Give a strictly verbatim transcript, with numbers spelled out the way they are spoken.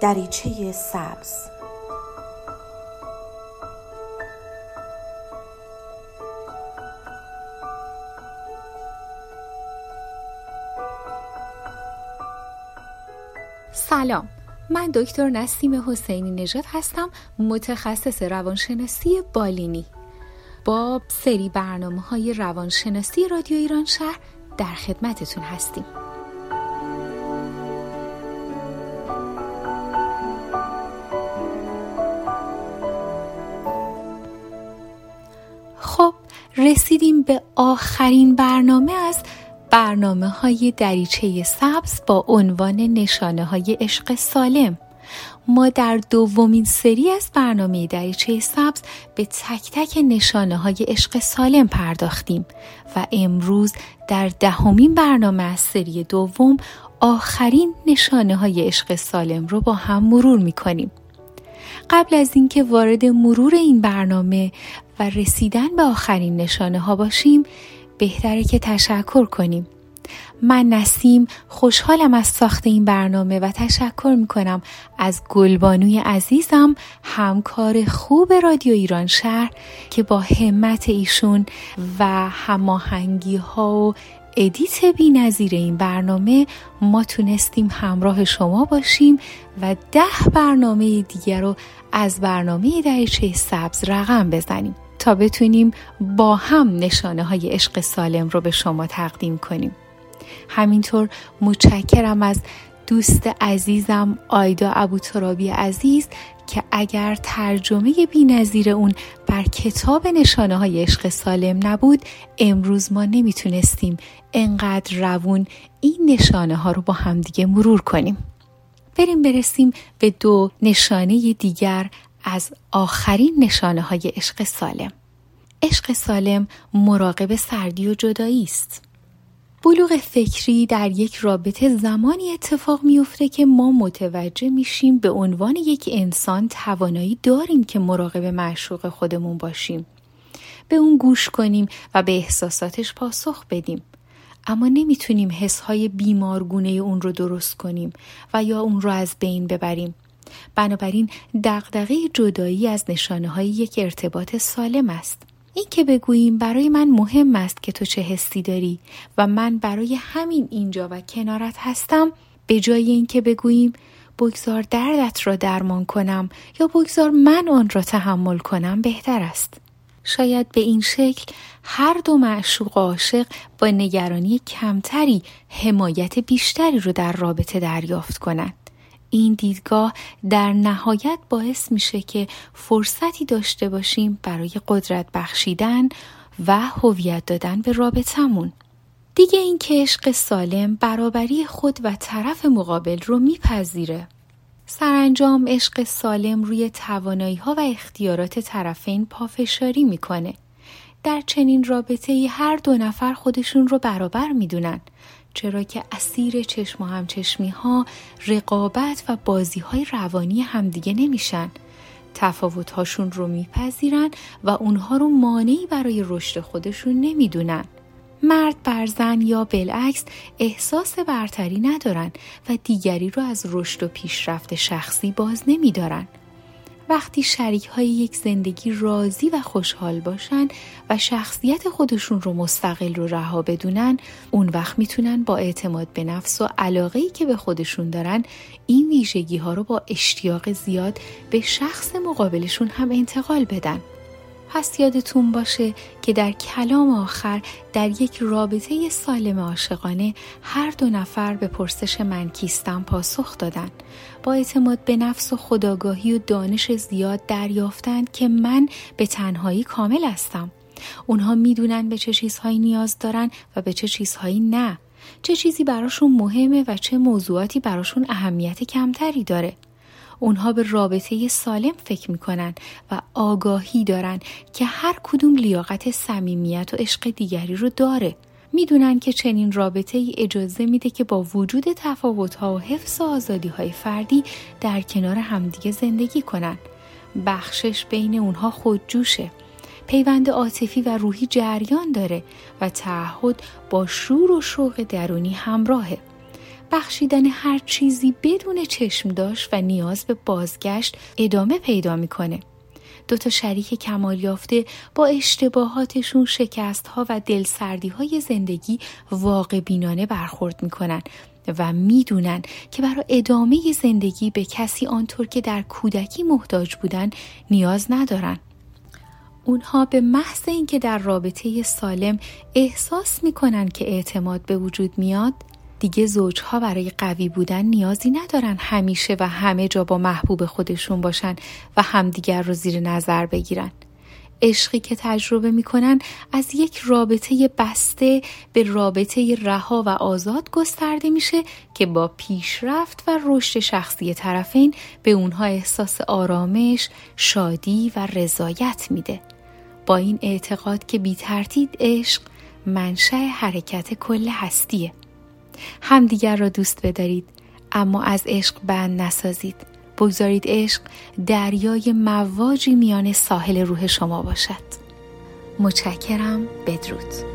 دریچه سبز. سلام، من دکتر نسیم حسینی نژاد هستم، متخصص روانشناسی بالینی. با سری برنامه‌های روانشناسی رادیو ایران شهر در خدمتتون هستیم. خب، رسیدیم به آخرین برنامه از برنامه‌های دریچه سبز با عنوان نشانه‌های عشق سالم. ما در دومین سری از برنامه دریچه سبز به تک تک نشانه‌های عشق سالم پرداختیم و امروز در دهمین برنامه از سری دوم آخرین نشانه‌های عشق سالم رو با هم مرور می‌کنیم. قبل از اینکه وارد مرور این برنامه و رسیدن به آخرین نشانه‌ها باشیم، بهتره که تشکر کنیم. من نسیم خوشحالم از ساخت این برنامه و تشکر میکنم از گل بانوی عزیزم، همکار خوب رادیو ایران شهر، که با همت ایشون و هماهنگی ها و ادیت بی نظیر این برنامه ما تونستیم همراه شما باشیم و ده برنامه دیگر رو از برنامه دریچه سبز رقم بزنیم تا بتونیم با هم نشانه‌های عشق سالم رو به شما تقدیم کنیم. همینطور متشکرم از دوست عزیزم آیدا ابو ترابی عزیز که اگر ترجمه بی‌نظیر اون بر کتاب نشانه‌های عشق سالم نبود، امروز ما نمیتونستیم انقدر روون این نشانه ها رو با هم دیگه مرور کنیم. بریم برسیم به دو نشانه دیگر از آخرین نشانه‌های عشق سالم. عشق سالم مراقب سردی و جدایی است. بلوغ فکری در یک رابطه زمانی اتفاق میفته که ما متوجه میشیم به عنوان یک انسان توانایی داریم که مراقب معشوق خودمون باشیم، به اون گوش کنیم و به احساساتش پاسخ بدیم، اما نمیتونیم حس‌های بیمارگونه اون رو درست کنیم و یا اون رو از بین ببریم. بنابراین دغدغه جدایی از نشانه‌های یک ارتباط سالم است. این که بگوییم برای من مهم است که تو چه حسی داری و من برای همین اینجا و کنارت هستم، به جای این که بگوییم بگذار دردت را درمان کنم یا بگذار من آن را تحمل کنم، بهتر است. شاید به این شکل هر دو معشوق عاشق با نگرانی کمتری حمایت بیشتری رو در رابطه دریافت کنند. این دیدگاه در نهایت باعث میشه که فرصتی داشته باشیم برای قدرت بخشیدن و هویت دادن به رابطمون. دیگه این که عشق سالم برابری خود و طرف مقابل رو میپذیره. سرانجام عشق سالم روی توانایی‌ها و اختیارات طرفین پافشاری میکنه. در چنین رابطه‌ای هر دو نفر خودشون رو برابر میدونن، چرا که اسیر چشم و همچشمی ها، رقابت و بازی های روانی همدیگه نمیشن. تفاوت هاشون رو میپذیرن و اونها رو مانعی برای رشد خودشون نمیدونن. مرد بر زن یا بالعکس احساس برتری ندارن و دیگری رو از رشد و پیشرفت شخصی باز نمیدارن. وقتی شریک های یک زندگی راضی و خوشحال باشن و شخصیت خودشون رو مستقل و رها بدونن، اون وقت میتونن با اعتماد به نفس و علاقه‌ای که به خودشون دارن این ویژگی ها رو با اشتیاق زیاد به شخص مقابلشون هم انتقال بدن. پس یادتون باشه که در کلام آخر در یک رابطه سالم عاشقانه هر دو نفر به پرسش من کیستم پاسخ دادن، با اعتماد به نفس و خودآگاهی و دانش زیاد دریافتند که من به تنهایی کامل هستم. اونها میدونن به چه چیزهایی نیاز دارن و به چه چیزهایی نه، چه چیزی براشون مهمه و چه موضوعاتی براشون اهمیت کمتری داره. اونها به رابطه سالم فکر میکنن و آگاهی دارن که هر کدوم لیاقت صمیمیت و عشق دیگری رو داره. میدونن که چنین رابطه ای اجازه میده که با وجود تفاوت‌ها و حفظ آزادی‌های فردی در کنار همدیگه زندگی کنن. بخشش بین اونها خودجوشه. پیوند عاطفی و روحی جریان داره و تعهد با شور و شوق درونی همراهه. بخشیدن هر چیزی بدون چشم داشت و نیاز به بازگشت ادامه پیدا میکنه. دو تا شریک کمال یافته با اشتباهاتشون، شکست‌ها و دلسردی‌های زندگی واقع بینانه برخورد می‌کنن و می‌دونن که برای ادامه زندگی به کسی آنطور که در کودکی محتاج بودن نیاز ندارن. اونها به محض اینکه در رابطه سالم احساس می‌کنن که اعتماد به وجود میاد، دیگه زوجها برای قوی بودن نیازی ندارن همیشه و همه جا با محبوب خودشون باشن و همدیگر رو زیر نظر بگیرن. عشقی که تجربه میکنن از یک رابطه بسته به رابطه رها و آزاد گسترده میشه که با پیشرفت و رشد شخصی طرفین به اونها احساس آرامش، شادی و رضایت میده. با این اعتقاد که بی تردید عشق منشأ حرکت کل هستیه. همدیگر را دوست بدارید، اما از عشق بند نسازید. بگذارید عشق دریای مواجی میان ساحل روح شما باشد. متشکرم. بدرود.